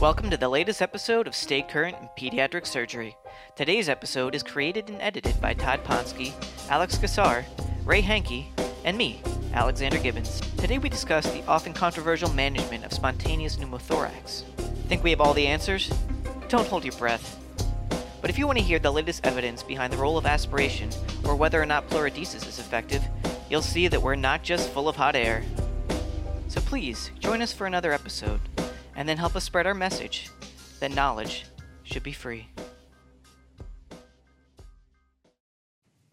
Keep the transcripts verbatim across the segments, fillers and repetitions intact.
Welcome to the latest episode of Stay Current in Pediatric Surgery. Today's episode is created and edited by Todd Ponsky, Alex Cassar, Ray Hanke, and me, Alexander Gibbons. Today we discuss the often controversial management of spontaneous pneumothorax. Think we have all the answers? Don't hold your breath. But if you want to hear the latest evidence behind the role of aspiration or whether or not pleurodesis is effective, you'll see that we're not just full of hot air. So please, join us for another episode, and then help us spread our message that knowledge should be free.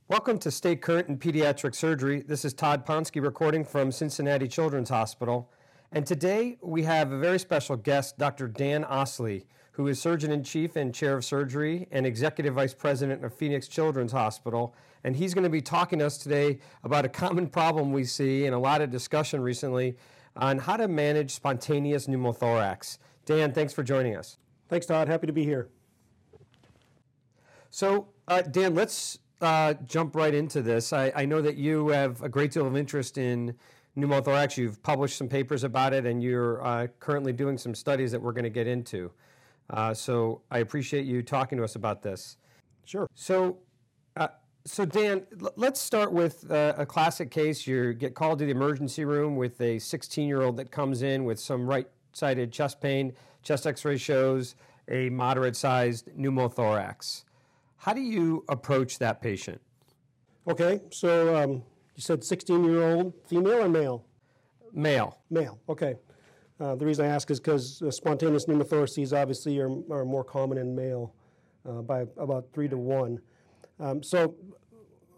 Welcome to Stay Current in Pediatric Surgery. This is Todd Ponsky recording from Cincinnati Children's Hospital. And today we have a very special guest, Doctor Dan Ostlie, who is Surgeon-in-Chief and Chair of Surgery and Executive Vice President of Phoenix Children's Hospital. And he's going to be talking to us today about a common problem we see and a lot of discussion recently on how to manage spontaneous pneumothorax. Dan, thanks for joining us. Thanks, Todd. Happy to be here. So, uh, Dan, let's uh, jump right into this. I, I know that you have a great deal of interest in pneumothorax. You've published some papers about it, and you're uh, currently doing some studies that we're going to get into. Uh, so I appreciate you talking to us about this. Sure. So, uh, So Dan, let's start with uh, a classic case. You get called to the emergency room with a sixteen-year-old that comes in with some right-sided chest pain. Chest x-ray shows a moderate-sized pneumothorax. How do you approach that patient? Okay, so um, you said sixteen-year-old, female or male? Male. Male, okay. Uh, the reason I ask is because uh, spontaneous pneumothoraces obviously are, are more common in male uh, by about three to one. Um, so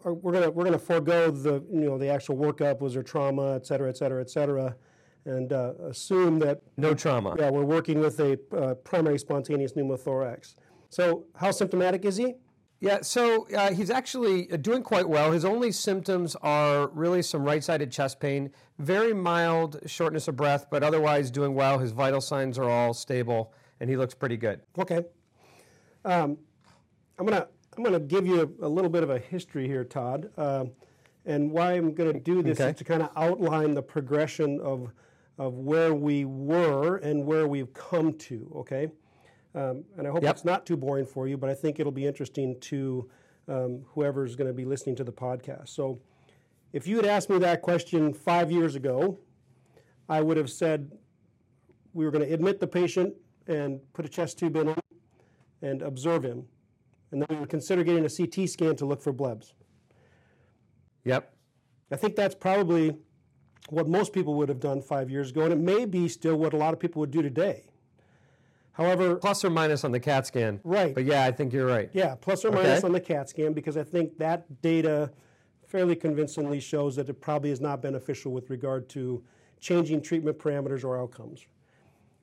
we're gonna we're gonna forego the you know the actual workup, was there trauma, et cetera, et cetera, et cetera, and uh, assume that no trauma. Yeah, we're working with a uh, primary spontaneous pneumothorax. So how symptomatic is he? Yeah, so uh, he's actually doing quite well. His only symptoms are really some right-sided chest pain, very mild shortness of breath, but otherwise doing well. His vital signs are all stable, and he looks pretty good. Okay, um, I'm gonna. I'm going to give you a, a little bit of a history here, Todd, uh, and why I'm going to do this okay. is to kind of outline the progression of of where we were and where we've come to, okay? Um, and I hope yep. it's not too boring for you, but I think it'll be interesting to um, whoever's going to be listening to the podcast. So if you had asked me that question five years ago, I would have said we were going to admit the patient and put a chest tube in him and observe him. And then we would consider getting a C T scan to look for blebs. Yep. I think that's probably what most people would have done five years ago, and it may be still what a lot of people would do today. However... Plus or minus on the CAT scan. Right. But yeah, I think you're right. Yeah, plus or okay. minus on the CAT scan, because I think that data fairly convincingly shows that it probably is not beneficial with regard to changing treatment parameters or outcomes.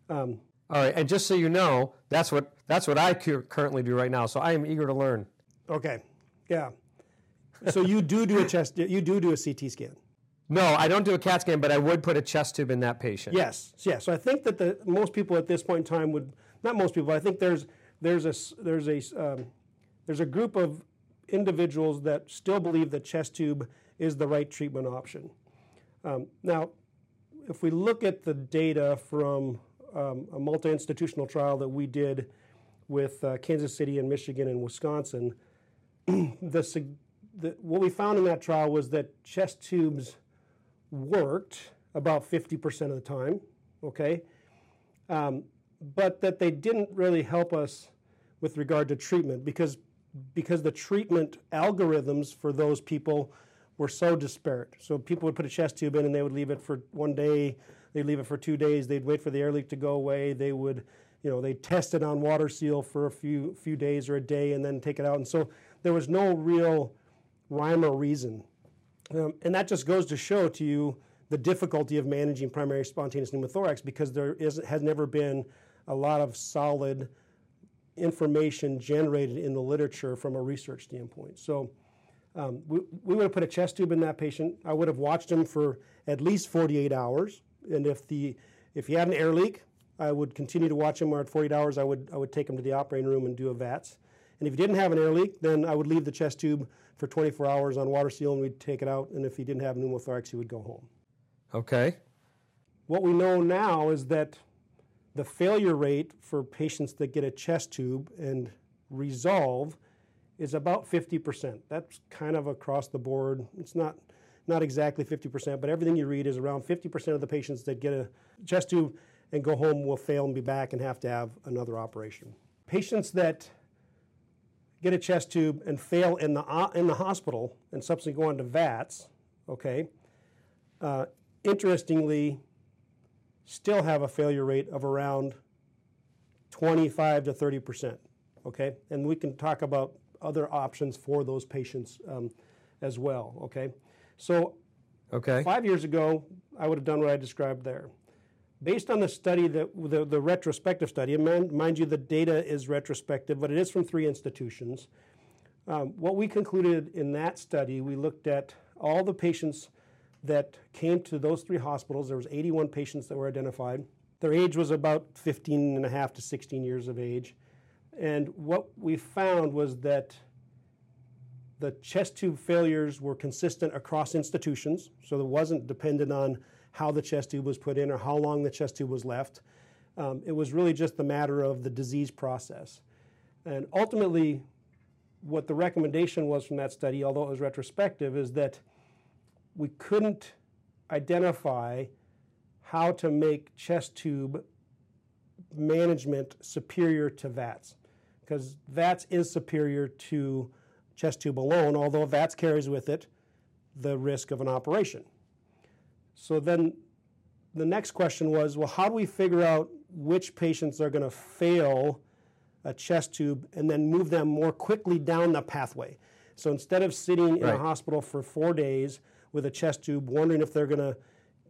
Um, All right, and just so you know, that's what that's what I currently do right now. So I am eager to learn. Okay, yeah. So you do do a chest, you do do a C T scan. No, I don't do a CAT scan, but I would put a chest tube in that patient. Yes, yes. So I think that the most people at this point in time would not most people. I think there's there's a there's a um, there's a group of individuals that still believe that chest tube is the right treatment option. Um, now, if we look at the data from Um, a multi-institutional trial that we did with uh, Kansas City and Michigan and Wisconsin, the, the, what we found in that trial was that chest tubes worked about fifty percent of the time, okay? Um, but that they didn't really help us with regard to treatment because, because the treatment algorithms for those people were so disparate. So people would put a chest tube in and they would leave it for one day, they'd leave it for two days. They'd wait for the air leak to go away. They would, you know, they'd test it on water seal for a few few days or a day and then take it out. And so there was no real rhyme or reason. Um, and that just goes to show to you the difficulty of managing primary spontaneous pneumothorax because there is, has never been a lot of solid information generated in the literature from a research standpoint. So um, we, we would have put a chest tube in that patient. I would have watched him for at least forty-eight hours. And if the if he had an air leak, I would continue to watch him. Or at forty-eight hours, I would I would take him to the operating room and do a VATS. And if he didn't have an air leak, then I would leave the chest tube for twenty-four hours on water seal, and we'd take it out. And if he didn't have pneumothorax, he would go home. Okay. What we know now is that The failure rate for patients that get a chest tube and resolve is about fifty percent. That's kind of across the board. It's not, not exactly fifty percent, but everything you read is around fifty percent of the patients that get a chest tube and go home will fail and be back and have to have another operation. Patients that get a chest tube and fail in the, uh, in the hospital and subsequently go on to VATS, okay, uh, interestingly, still have a failure rate of around twenty-five to thirty percent, okay? And we can talk about other options for those patients um, as well, okay? So okay. five years ago, I would have done what I described there. Based on the study, that the, the retrospective study, and mind, mind you, the data is retrospective, but it is from three institutions. Um, what we concluded in that study, we looked at all the patients that came to those three hospitals. There was eighty-one patients that were identified. Their age was about fifteen and a half to sixteen years of age. And what we found was that the chest tube failures were consistent across institutions, so it wasn't dependent on how the chest tube was put in or how long the chest tube was left. Um, it was really just the matter of the disease process. And ultimately, what the recommendation was from that study, although it was retrospective, is that we couldn't identify how to make chest tube management superior to VATS, because VATS is superior to chest tube alone, although VATS carries with it the risk of an operation. So then the next question was, well, how do we figure out which patients are going to fail a chest tube and then move them more quickly down the pathway? So instead of sitting in right. a hospital for four days with a chest tube, wondering if they're gonna,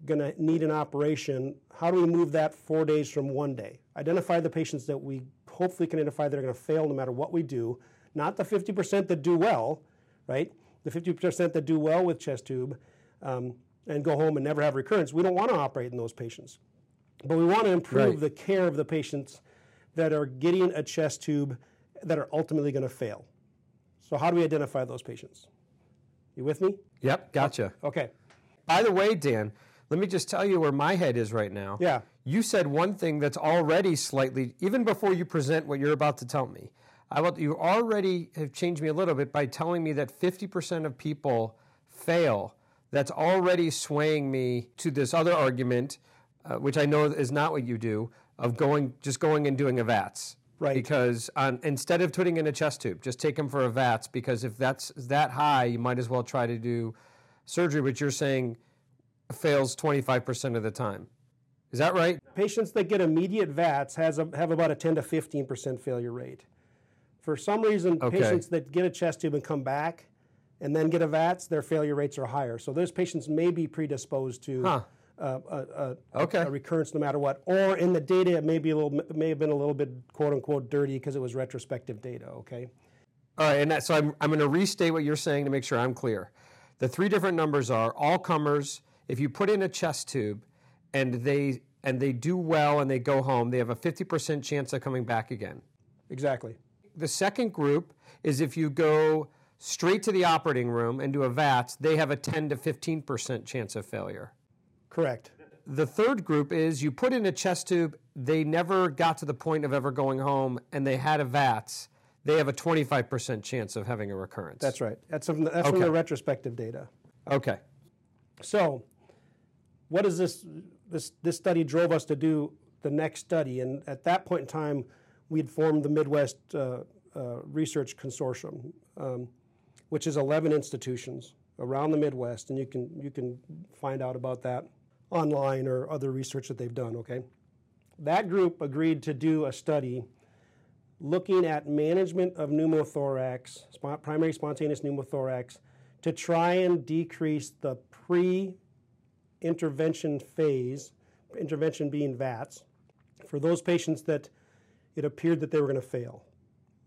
gonna need an operation, how do we move that four days from one day? Identify the patients that we hopefully can identify that are gonna fail no matter what we do, not the fifty percent that do well, right? The fifty percent that do well with chest tube um, and go home and never have recurrence. We don't wanna operate in those patients, but we wanna improve right. the care of the patients that are getting a chest tube that are ultimately gonna fail. So how do we identify those patients? You with me? Yep, gotcha. Okay. By the way, Dan, let me just tell you where my head is right now. Yeah. You said one thing that's already slightly, even before you present what you're about to tell me, I will, you already have changed me a little bit by telling me that fifty percent of people fail. That's already swaying me to this other argument, uh, which I know is not what you do, of going just going and doing a VATS. Right. Because on, instead of putting in a chest tube, just take them for a VATS, because if that's that high, you might as well try to do surgery, which you're saying fails twenty-five percent of the time. Is that right? Patients that get immediate VATS has a, have about a ten to fifteen percent failure rate. For some reason, okay. patients that get a chest tube and come back and then get a VATS, their failure rates are higher. So those patients may be predisposed to... Huh. Uh, a, a, okay. a recurrence no matter what, or in the data it may be a little, may have been a little bit quote unquote dirty because it was retrospective data. Okay. All right, and that, so I'm I'm going to restate what you're saying to make sure I'm clear. The three different numbers are all comers. If you put in a chest tube, and they and they do well and they go home, they have a fifty percent chance of coming back again. Exactly. The second group is if you go straight to the operating room and do a VATS, they have a ten to fifteen percent chance of failure. Correct. The third group is you put in a chest tube, they never got to the point of ever going home, and they had a VATS, they have a twenty-five percent chance of having a recurrence. That's right. That's from the, that's okay. from the retrospective data. Okay. So what is this, this, this study drove us to do the next study, and at that point in time, we'd formed the Midwest uh, uh, Research Consortium, um, which is eleven institutions around the Midwest, and you can, you can find out about that online or other research that they've done, okay? That group agreed to do a study looking at management of pneumothorax, sp- primary spontaneous pneumothorax, to try and decrease the pre-intervention phase, intervention being VATS, for those patients that it appeared that they were going to fail,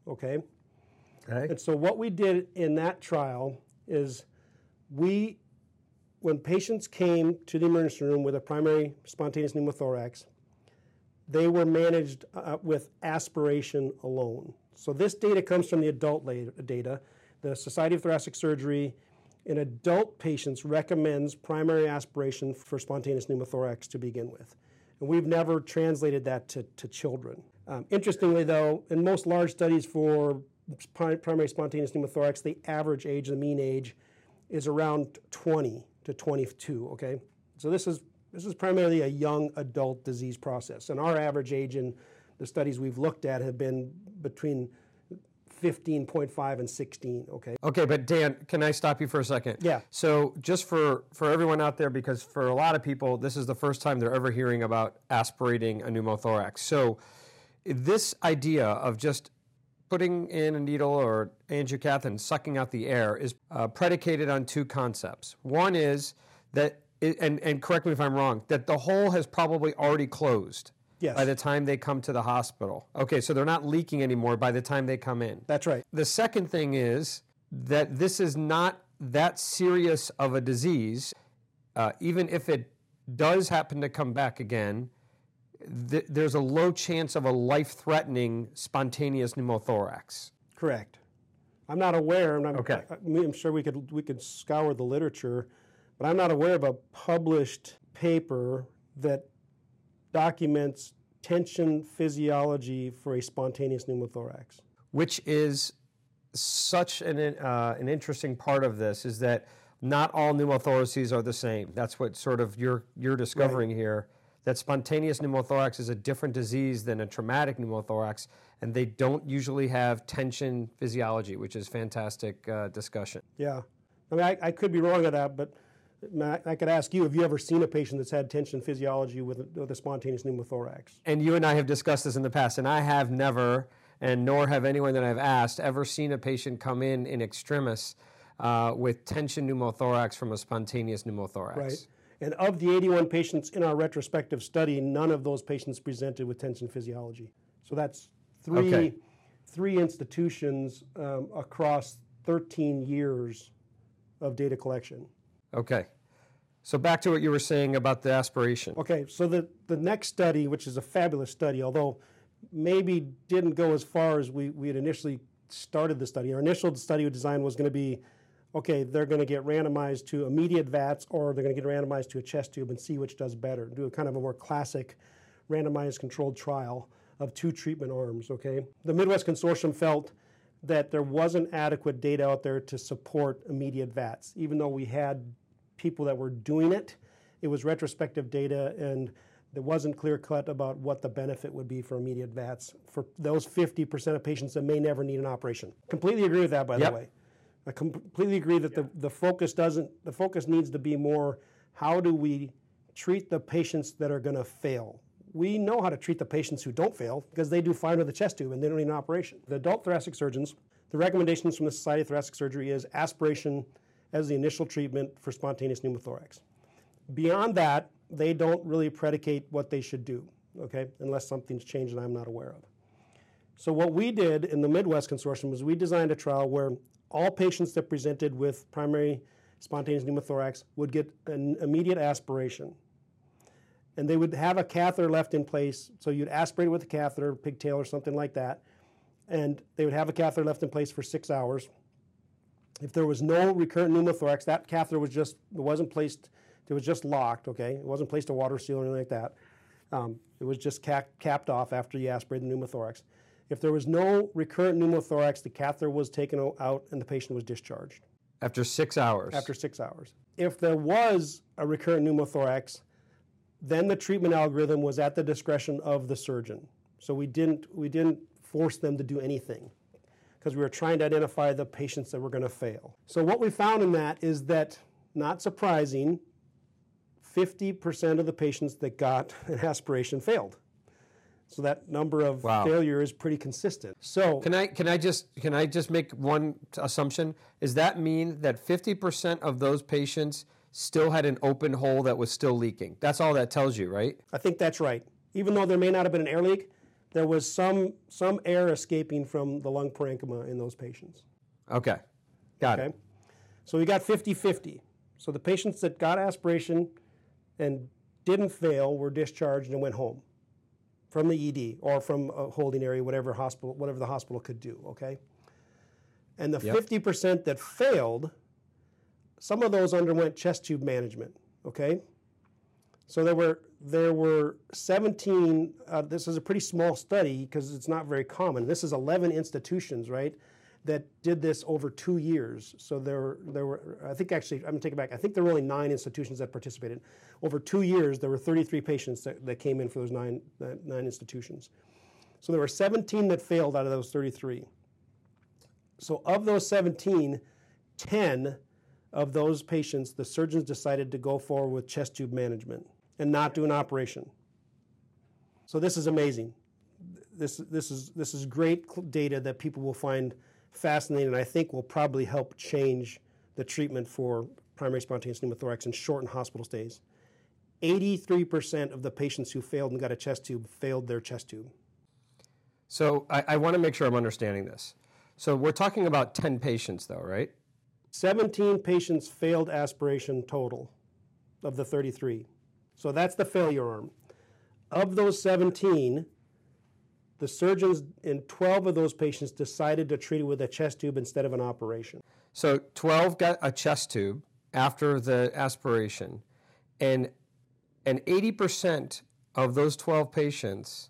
okay? Okay. And so what we did in that trial is we when patients came to the emergency room with a primary spontaneous pneumothorax, they were managed uh, with aspiration alone. So this data comes from the adult data. The Society of Thoracic Surgery in adult patients recommends primary aspiration for spontaneous pneumothorax to begin with. and we've never translated that to, to children. Um, interestingly, though, in most large studies for primary spontaneous pneumothorax, the average age, the mean age, is around twenty to twenty-two, okay? So this is, this is primarily a young adult disease process, and our average age in the studies we've looked at have been between fifteen point five and sixteen, okay? Okay, but Dan, can I stop you for a second? Yeah. So just for, for everyone out there, because for a lot of people, this is the first time they're ever hearing about aspirating a pneumothorax. So this idea of just putting in a needle or angiocath and sucking out the air is uh, predicated on two concepts. One is that, it, and, and correct me if I'm wrong, that the hole has probably already closed. Yes. By the time they come to the hospital. Okay, so they're not leaking anymore by the time they come in. That's right. The second thing is that this is not that serious of a disease. Uh, even if it does happen to come back again, th- there's a low chance of a life-threatening spontaneous pneumothorax. Correct. I'm not aware, and I'm, okay. I, I'm sure we could, we could scour the literature, but I'm not aware of a published paper that documents tension physiology for a spontaneous pneumothorax. Which is such an uh, an interesting part of this, is that not all pneumothoraces are the same. That's what sort of you're, you're discovering right. here, that spontaneous pneumothorax is a different disease than a traumatic pneumothorax, and they don't usually have tension physiology, which is fantastic uh, discussion. Yeah. I mean, I, I could be wrong on that, but I could ask you, have you ever seen a patient that's had tension physiology with a, with a spontaneous pneumothorax? And you and I have discussed this in the past, and I have never, and nor have anyone that I've asked, ever seen a patient come in in extremis uh, with tension pneumothorax from a spontaneous pneumothorax. Right. And of the eighty-one patients in our retrospective study, none of those patients presented with tension physiology. So that's three, okay. three institutions um, across thirteen years of data collection. Okay. So back to what you were saying about the aspiration. Okay. So the, the next study, which is a fabulous study, although maybe didn't go as far as we, we had initially started the study. Our initial study design was going to be, okay, they're going to get randomized to immediate VATS or they're going to get randomized to a chest tube and see which does better. Do a kind of a more classic randomized controlled trial of two treatment arms, okay? The Midwest Consortium felt that there wasn't adequate data out there to support immediate VATS, even though we had people that were doing it. It was retrospective data, and there wasn't clear-cut about what the benefit would be for immediate VATS for those fifty percent of patients that may never need an operation. Completely agree with that, by yep. the way. I completely agree that yep. the, the focus doesn't, the focus needs to be more, how do we treat the patients that are going to fail? We know how to treat the patients who don't fail because they do fine with a chest tube and they don't need an operation. The adult thoracic surgeons, the recommendations from the Society of Thoracic Surgery is aspiration as the initial treatment for spontaneous pneumothorax. Beyond that, they don't really predicate what they should do, okay, unless something's changed that I'm not aware of. So what we did in the Midwest Consortium was we designed a trial where all patients that presented with primary spontaneous pneumothorax would get an immediate aspiration. And they would have a catheter left in place, so you'd aspirate with a catheter, pigtail or something like that, and they would have a catheter left in place for six hours. If there was no recurrent pneumothorax, that catheter was just, it wasn't placed, it was just locked, okay? It wasn't placed a water seal or anything like that. Um, it was just ca- capped off after you aspirated the pneumothorax. If there was no recurrent pneumothorax, the catheter was taken out and the patient was discharged. After six hours? After six hours. If there was a recurrent pneumothorax, then the treatment algorithm was at the discretion of the surgeon. So we didn't, we didn't force them to do anything, because we were trying to identify the patients that were going to fail. So what we found in that is that, not surprising, fifty percent of the patients that got an aspiration failed. So that number of wow. failure is pretty consistent. So can I can I just can I just make one assumption? Does that mean that fifty percent of those patients still had an open hole that was still leaking? That's all that tells you, right? I think that's right. Even though there may not have been an air leak, there was some some air escaping from the lung parenchyma in those patients. Okay, got okay? it. So we got fifty-fifty. So the patients that got aspiration and didn't fail were discharged and went home from the E D or from a holding area, whatever hospital, whatever the hospital could do, okay? And the yep. fifty percent that failed, some of those underwent chest tube management, okay? So there were there were seventeen, uh, this is a pretty small study because it's not very common. This is eleven institutions, right, that did this over two years. So there, there were, I think actually, I'm gonna take it back, I think there were only nine institutions that participated. Over two years, there were thirty-three patients that, that came in for those nine, uh, nine institutions. So there were seventeen that failed out of those thirty-three. So of those seventeen, ten of those patients, the surgeons decided to go forward with chest tube management and not do an operation. So this is amazing. This, this, is, this is great data that people will find fascinating and I think will probably help change the treatment for primary spontaneous pneumothorax and shorten hospital stays. eighty-three percent of the patients who failed and got a chest tube failed their chest tube. So I, I want to make sure I'm understanding this. So we're talking about ten patients though, right? seventeen patients failed aspiration total of the thirty-three. So that's the failure arm. Of those seventeen, the surgeons in twelve of those patients decided to treat it with a chest tube instead of an operation. So twelve got a chest tube after the aspiration, and and eighty percent of those twelve patients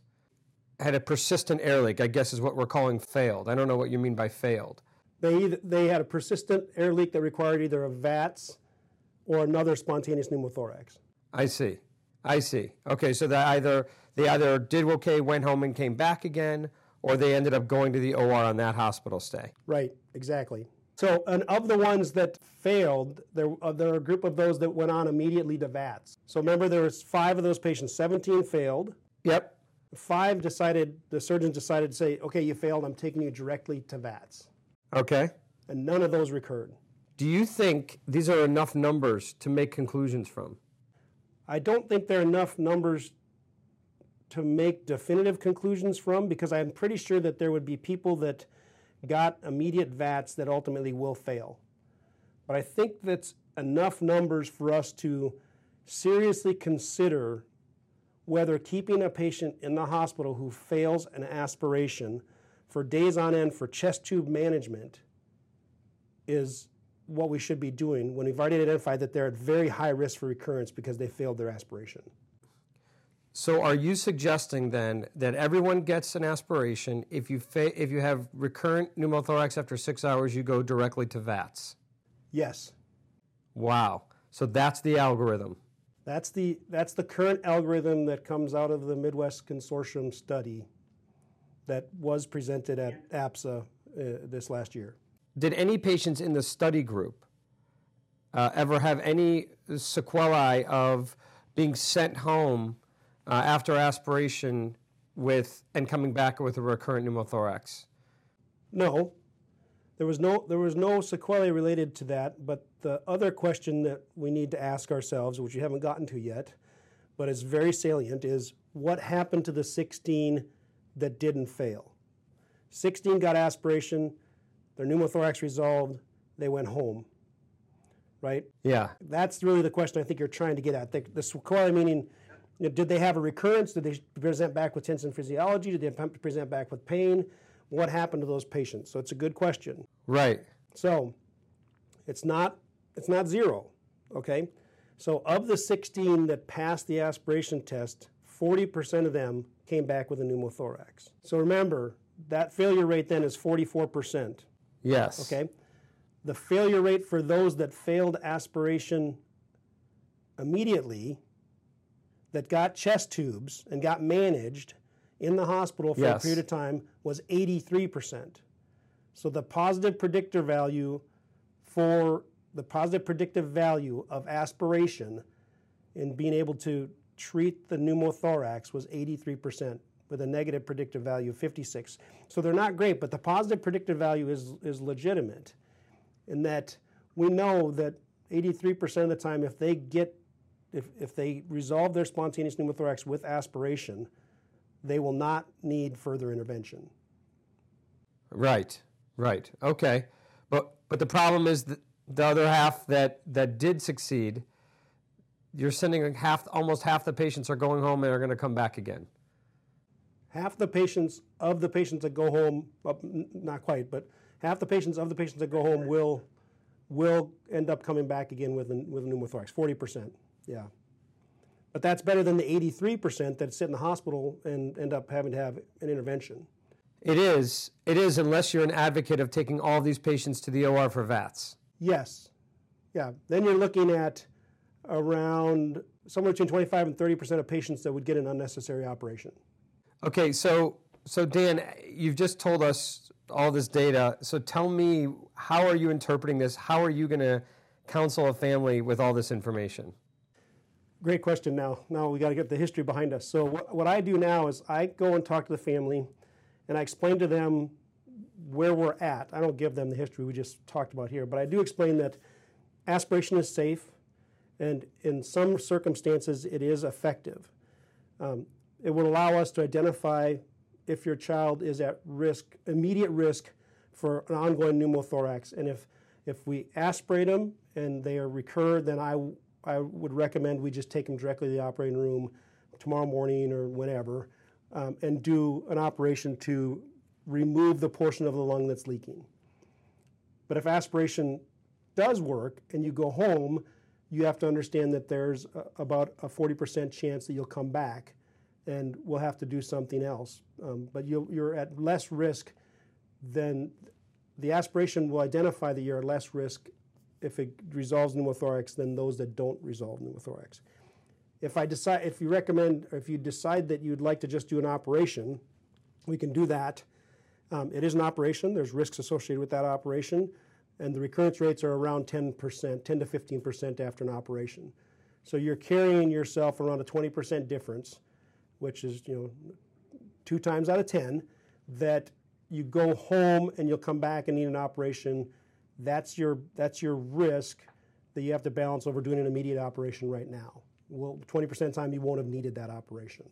had a persistent air leak, I guess is what we're calling failed. I don't know what you mean by failed. They either, they had a persistent air leak that required either a VATS or another spontaneous pneumothorax. I see. I see. Okay, so that either they either did okay, went home and came back again, or they ended up going to the O R on that hospital stay. Right, exactly. So and of the ones that failed, there, uh, there are a group of those that went on immediately to VATS. So remember there was five of those patients, seventeen failed. Yep. Five decided, the surgeons decided to say, okay, you failed, I'm taking you directly to VATS. Okay. And none of those recurred. Do you think these are enough numbers to make conclusions from? I don't think there are enough numbers to make definitive conclusions from because I'm pretty sure that there would be people that got immediate VATS that ultimately will fail. But I think that's enough numbers for us to seriously consider whether keeping a patient in the hospital who fails an aspiration for days on end for chest tube management is what we should be doing when we've already identified that they're at very high risk for recurrence because they failed their aspiration. So are you suggesting then that everyone gets an aspiration? If you fa- if you have recurrent pneumothorax after six hours, you go directly to VATS? Yes. Wow. So that's the algorithm. That's the, that's the current algorithm that comes out of the Midwest Consortium study that was presented at APSA uh, this last year. Did any patients in the study group uh, ever have any sequelae of being sent home uh, after aspiration with and coming back with a recurrent pneumothorax? No, there was no there was no sequelae related to that. But the other question that we need to ask ourselves, which we haven't gotten to yet, but is very salient, is what happened to the sixteen that didn't fail? sixteen got aspiration. Their pneumothorax resolved, they went home, right? Yeah. That's really the question I think you're trying to get at. The, the sequelae meaning, you know, did they have a recurrence? Did they present back with tension physiology? Did they present back with pain? What happened to those patients? So it's a good question. Right. So it's not, it's not zero, okay? So of the sixteen that passed the aspiration test, forty percent of them came back with a pneumothorax. So remember, that failure rate then is forty-four percent. Yes. Okay. The failure rate for those that failed aspiration immediately, that got chest tubes and got managed in the hospital for yes. a period of time, was eighty-three percent. So the positive predictor value for the positive predictive value of aspiration in being able to treat the pneumothorax was eighty-three percent. With a negative predictive value of fifty-six. So they're not great, but the positive predictive value is, is legitimate in that we know that eighty-three percent of the time if they get, if, if they resolve their spontaneous pneumothorax with aspiration, they will not need further intervention. Right, right, okay. But but the problem is that the other half that, that did succeed, you're sending half, almost half the patients are going home and are gonna come back again. Half the patients of the patients that go home, not quite, but half the patients of the patients that go home will will end up coming back again with a, with a pneumothorax, forty percent, yeah. But that's better than the eighty-three percent that sit in the hospital and end up having to have an intervention. It is. It is, unless you're an advocate of taking all of these patients to the O R for VATS. Yes. Yeah. Then you're looking at around somewhere between twenty-five and thirty percent of patients that would get an unnecessary operation. Okay. So, so Dan, you've just told us all this data. So tell me, how are you interpreting this? How are you going to counsel a family with all this information? Great question. Now, now we got to get the history behind us. So what, what I do now is I go and talk to the family, and I explain to them where we're at. I don't give them the history we just talked about here, but I do explain that aspiration is safe, and in some circumstances it is effective. Um, it would allow us to identify if your child is at risk, immediate risk for an ongoing pneumothorax, and if if we aspirate them and they are recurred, then I I would recommend we just take them directly to the operating room tomorrow morning or whenever, um, and do an operation to remove the portion of the lung that's leaking. But if aspiration does work and you go home, you have to understand that there's a, about a forty percent chance that you'll come back and we'll have to do something else. Um, but you'll, you're at less risk than the aspiration will identify that you're at less risk if it resolves pneumothorax than those that don't resolve pneumothorax. If I decide, if you recommend, or if you decide that you'd like to just do an operation, we can do that. Um, it is an operation. There's risks associated with that operation, and the recurrence rates are around ten percent, ten to fifteen percent after an operation. So you're carrying yourself around a twenty percent difference, which is, you know, two times out of ten, that you go home and you'll come back and need an operation. That's your that's your risk that you have to balance over doing an immediate operation right now. Well, twenty percent of the time you won't have needed that operation.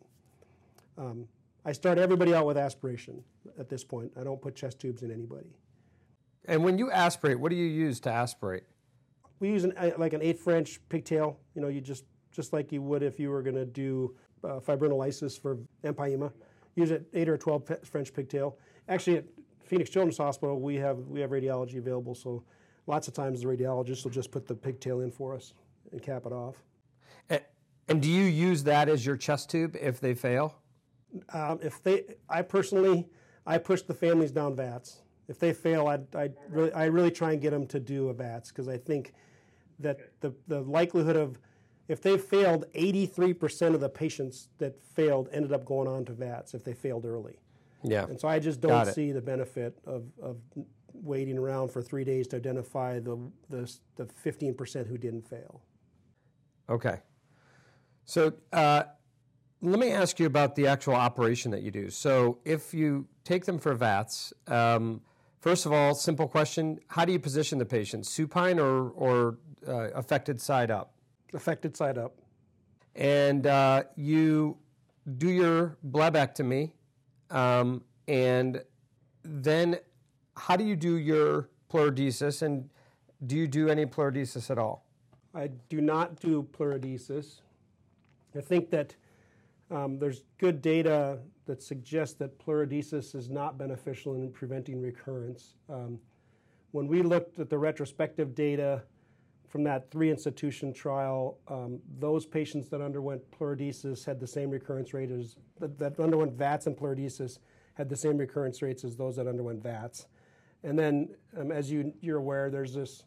Um, I start everybody out with aspiration at this point. I don't put chest tubes in anybody. And when you aspirate, what do you use to aspirate? We use an, like an eight French pigtail. You know, you just just like you would if you were going to do uh, fibrinolysis for empyema. Use an eight or twelve French pigtail. Actually, at Phoenix Children's Hospital, we have we have radiology available, so lots of times the radiologist will just put the pigtail in for us and cap it off. And, and do you use that as your chest tube if they fail? Um, if they, I personally, I push the families down VATS. If they fail, I I really I really try and get them to do a VATS, because I think that the the likelihood of, if they failed, eighty-three percent of the patients that failed ended up going on to VATS if they failed early. Yeah. And so I just don't see the benefit of, of waiting around for three days to identify the the, the fifteen percent who didn't fail. Okay. So uh, let me ask you about the actual operation that you do. So if you take them for VATS, um, first of all, simple question, how do you position the patient? Supine or, or uh, affected side up? Affected side up. And uh, you do your blebectomy. Um, and then how do you do your pleurodesis, and do you do any pleurodesis at all? I do not do pleurodesis. I think that um, there's good data that suggests that pleurodesis is not beneficial in preventing recurrence. Um, when we looked at the retrospective data from that three institution trial, um, those patients that underwent pleurodesis had the same recurrence rate as, that, that underwent VATS and pleurodesis had the same recurrence rates as those that underwent VATS. And then, um, as you, you're aware, there's this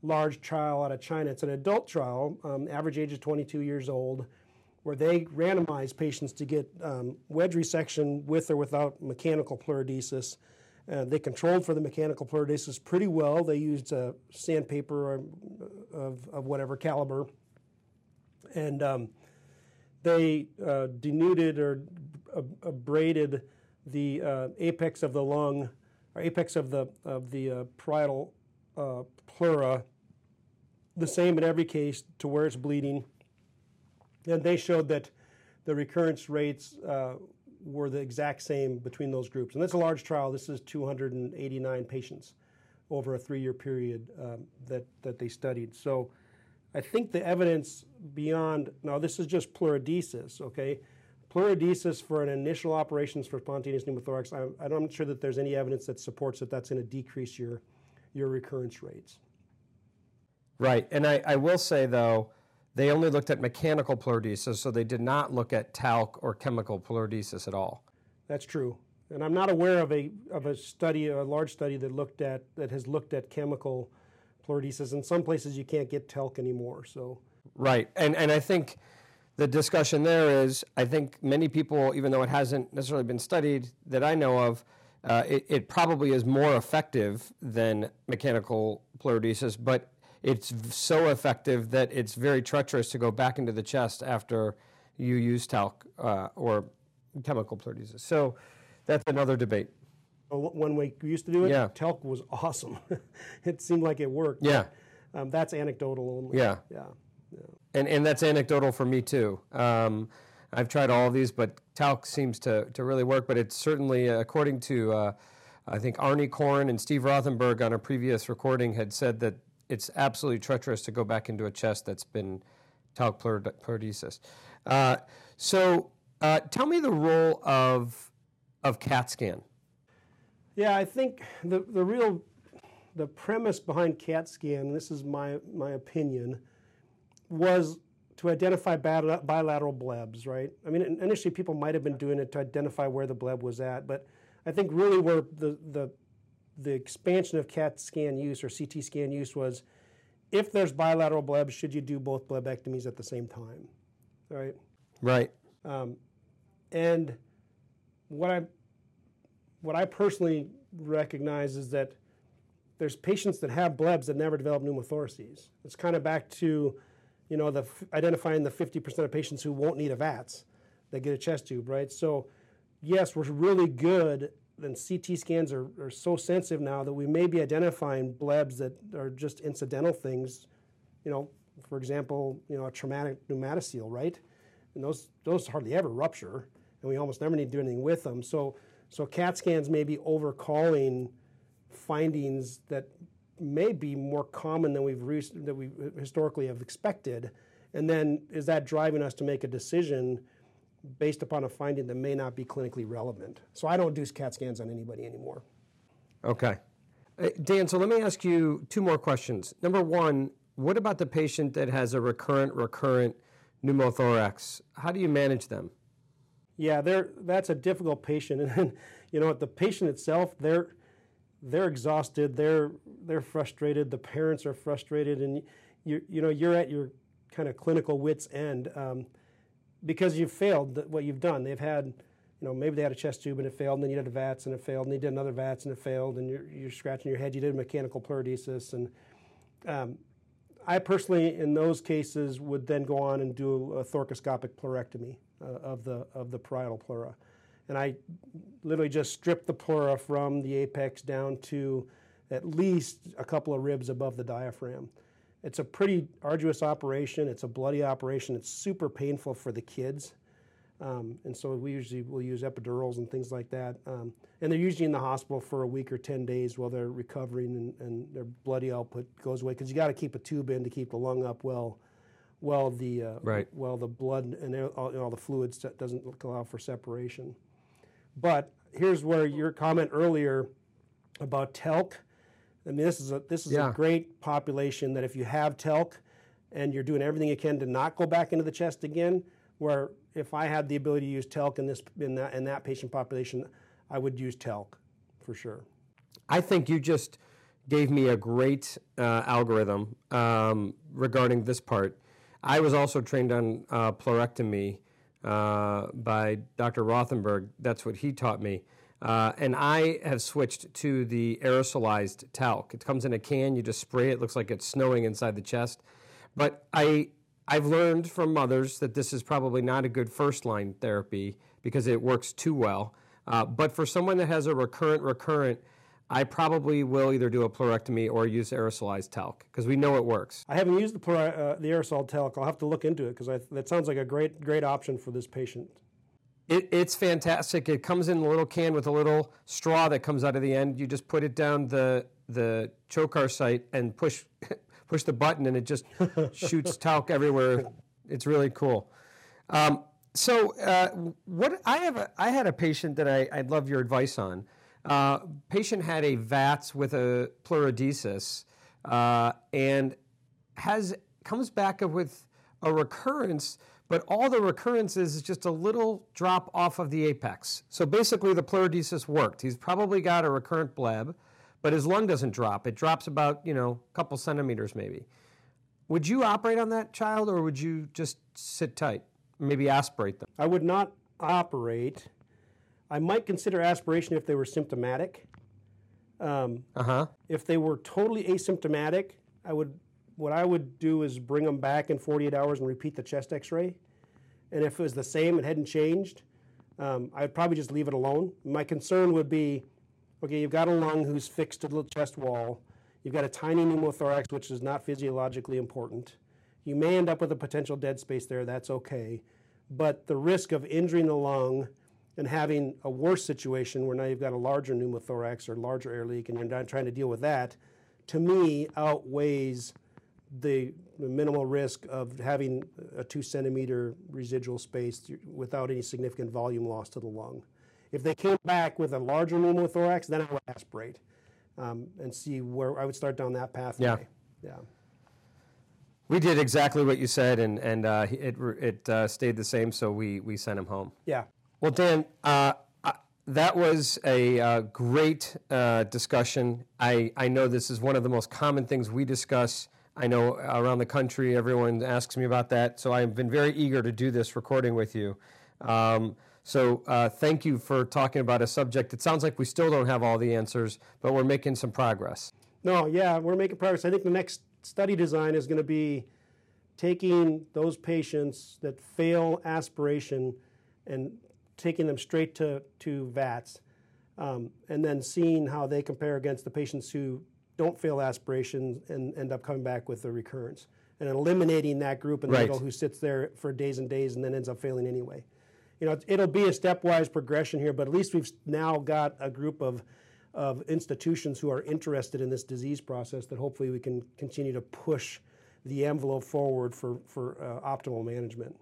large trial out of China. It's an adult trial, um, average age of twenty-two years old, where they randomized patients to get um, wedge resection with or without mechanical pleurodesis. Uh, they controlled for the mechanical pleurodesis pretty well. They used uh, sandpaper or, of, of whatever caliber. And um, they uh, denuded or ab- abraded the uh, apex of the lung, or apex of the, of the uh, parietal uh, pleura, the same in every case to where it's bleeding. And they showed that the recurrence rates uh, were the exact same between those groups. And that's a large trial. This is two hundred eighty-nine patients over a three-year period um, that, that they studied. So I think the evidence beyond, now this is just pleurodesis, okay? Pleurodesis for an initial operations for spontaneous pneumothorax, I'm, I'm not sure that there's any evidence that supports that that's going to decrease your, your recurrence rates. Right, and I, I will say though, They only looked at mechanical pleurodesis, so they did not look at talc or chemical pleurodesis at all. That's true. And I'm not aware of a of a study, a large study that looked at that has looked at chemical pleurodesis. In some places you can't get talc anymore. So right. And and I think the discussion there is, I think many people, even though it hasn't necessarily been studied that I know of, uh, it, it probably is more effective than mechanical pleurodesis, but it's so effective that it's very treacherous to go back into the chest after you use talc uh, or chemical pleurodesis. So that's another debate. One way we used to do it, yeah. talc was awesome. It seemed like it worked. Yeah. But, um, that's anecdotal only. Yeah. Yeah. Yeah. And and that's anecdotal for me too. Um, I've tried all of these, but talc seems to, to really work. But it's certainly, uh, according to, uh, I think, Arnie Korn and Steve Rothenberg on a previous recording had said that it's absolutely treacherous to go back into a chest that's been talc pleurodesis. Uh, so uh, tell me the role of of CAT scan. Yeah, I think the, the real, the premise behind CAT scan, this is my, my opinion, was to identify bilateral blebs, right? I mean, initially people might have been doing it to identify where the bleb was at, but I think really where the, the, the expansion of CAT scan use or C T scan use was, if there's bilateral blebs, should you do both blebectomies at the same time, right? Right. Um, and what I, what I personally recognize is that there's patients that have blebs that never develop pneumothoraces. It's kind of back to, you know, the identifying the fifty percent of patients who won't need a VATS that get a chest tube, right? So yes, we're really good, and C T scans are, are so sensitive now that we may be identifying blebs that are just incidental things, you know, for example, you know, a traumatic pneumatocele, right? And those those hardly ever rupture, and we almost never need to do anything with them. So so CAT scans may be overcalling findings that may be more common than we've re- that we historically have expected, and then is that driving us to make a decision based upon a finding that may not be clinically relevant? So I don't do CAT scans on anybody anymore. Okay. Uh, Dan, so let me ask you two more questions. Number one, what about the patient that has a recurrent, recurrent pneumothorax? How do you manage them? Yeah, they're, that's a difficult patient. And, you know, the patient itself, they're they're exhausted, they're they're frustrated, the parents are frustrated, and you you know you're at your kind of clinical wit's end um, because you've failed what you've done. They've had, you know, maybe they had a chest tube and it failed, and then you did a VATS and it failed, and they did another VATS and it failed, and you're you're scratching your head. You did a mechanical pleurodesis, and um, I personally, in those cases, would then go on and do a thoracoscopic pleurectomy uh, of the of the parietal pleura. And I literally just stripped the pleura from the apex down to at least a couple of ribs above the diaphragm. It's a pretty arduous operation. It's a bloody operation. It's super painful for the kids. Um, and so we usually will use epidurals and things like that. Um, and they're usually in the hospital for a week or ten days while they're recovering, and, and their bloody output goes away, because you got to keep a tube in to keep the lung up well. Well, the uh, right. well, the blood and all, you know, the fluids doesn't allow for separation. But here's where your comment earlier about talc. I mean, this is a this is yeah. a great population that if you have talc and you're doing everything you can to not go back into the chest again. Where if I had the ability to use talc in this in that in that patient population, I would use talc for sure. I think you just gave me a great uh, algorithm um, regarding this part. I was also trained on uh, pleurectomy uh, by Doctor Rothenberg. That's what he taught me. Uh, and I have switched to the aerosolized talc. It comes in a can. You just spray it. It looks like it's snowing inside the chest. But I, I've learned from others that this is probably not a good first-line therapy because it works too well. Uh, but for someone that has a recurrent, recurrent, I probably will either do a pleurectomy or use aerosolized talc because we know it works. I haven't used the, pleura, uh, the aerosol talc. I'll have to look into it because that sounds like a great, great option for this patient. It, it's fantastic. It comes in a little can with a little straw that comes out of the end. You just put it down the the trocar site and push push the button, and it just shoots talc everywhere. It's really cool. Um, so uh, what I have, a, I had a patient that I, I'd love your advice on. Uh, patient had a VATS with a pleurodesis uh, and has comes back with a recurrence, but all the recurrence is just a little drop off of the apex. So basically the pleurodesis worked. He's probably got a recurrent bleb, but his lung doesn't drop. It drops about, you know, a couple centimeters maybe. Would you operate on that child, or would you just sit tight, maybe aspirate them? I would not operate. I might consider aspiration if they were symptomatic. Um, uh-huh. If they were totally asymptomatic, I would. What I would do is bring them back in forty-eight hours and repeat the chest x-ray. And if it was the same, it hadn't changed, um, I'd probably just leave it alone. My concern would be, okay, you've got a lung who's fixed to the chest wall. You've got a tiny pneumothorax, which is not physiologically important. You may end up with a potential dead space there. That's okay. But the risk of injuring the lung and having a worse situation where now you've got a larger pneumothorax or larger air leak and you're not trying to deal with that, to me, outweighs the minimal risk of having a two centimeter residual space without any significant volume loss to the lung. If they came back with a larger pneumothorax, then I would aspirate um, and see where I would start down that pathway. Yeah. yeah. We did exactly what you said, and, and uh, it, it uh, stayed the same, so we, we sent him home. Yeah. Well, Dan, uh, uh, that was a uh, great uh, discussion. I, I know this is one of the most common things we discuss. I know around the country, everyone asks me about that. So I've been very eager to do this recording with you. Um, so uh, thank you for talking about a subject. It sounds like we still don't have all the answers, but we're making some progress. No, yeah, we're making progress. I think the next study design is going to be taking those patients that fail aspiration and taking them straight to, to VATS, um, and then seeing how they compare against the patients who don't fail aspirations and end up coming back with a recurrence, and eliminating that group in the right. middle who sits there for days and days and then ends up failing anyway. You know, it'll be a stepwise progression here, but at least we've now got a group of of institutions who are interested in this disease process that hopefully we can continue to push the envelope forward for, for uh, optimal management.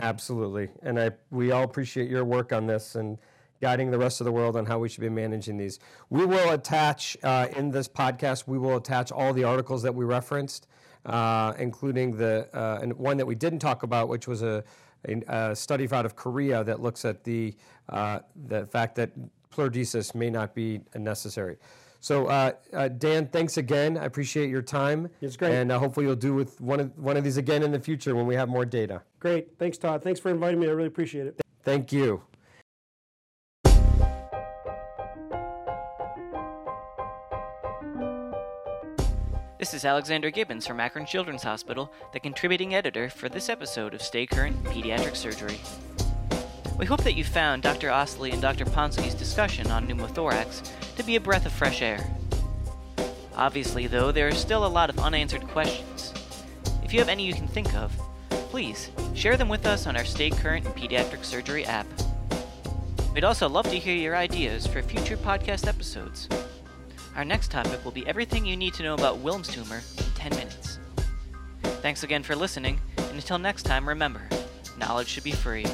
Absolutely, and I we all appreciate your work on this and guiding the rest of the world on how we should be managing these. We will attach, uh, in this podcast, we will attach all the articles that we referenced, uh, including the uh, and one that we didn't talk about, which was a, a, a study out of Korea that looks at the uh, the fact that pleurodesis may not be necessary. So, uh, uh, Dan, thanks again. I appreciate your time. It's great. And uh, hopefully you'll do with one of, one of these again in the future when we have more data. Great. Thanks, Todd. Thanks for inviting me. I really appreciate it. Thank you. This is Alexander Gibbons from Akron Children's Hospital, the contributing editor for this episode of Stay Current Pediatric Surgery. We hope that you found Doctor Ostlie and Doctor Ponsky's discussion on pneumothorax to be a breath of fresh air. Obviously, though, there are still a lot of unanswered questions. If you have any you can think of, please share them with us on our Stay Current Pediatric Surgery app. We'd also love to hear your ideas for future podcast episodes. Our next topic will be everything you need to know about Wilms tumor in ten minutes. Thanks again for listening, and until next time, remember, knowledge should be free.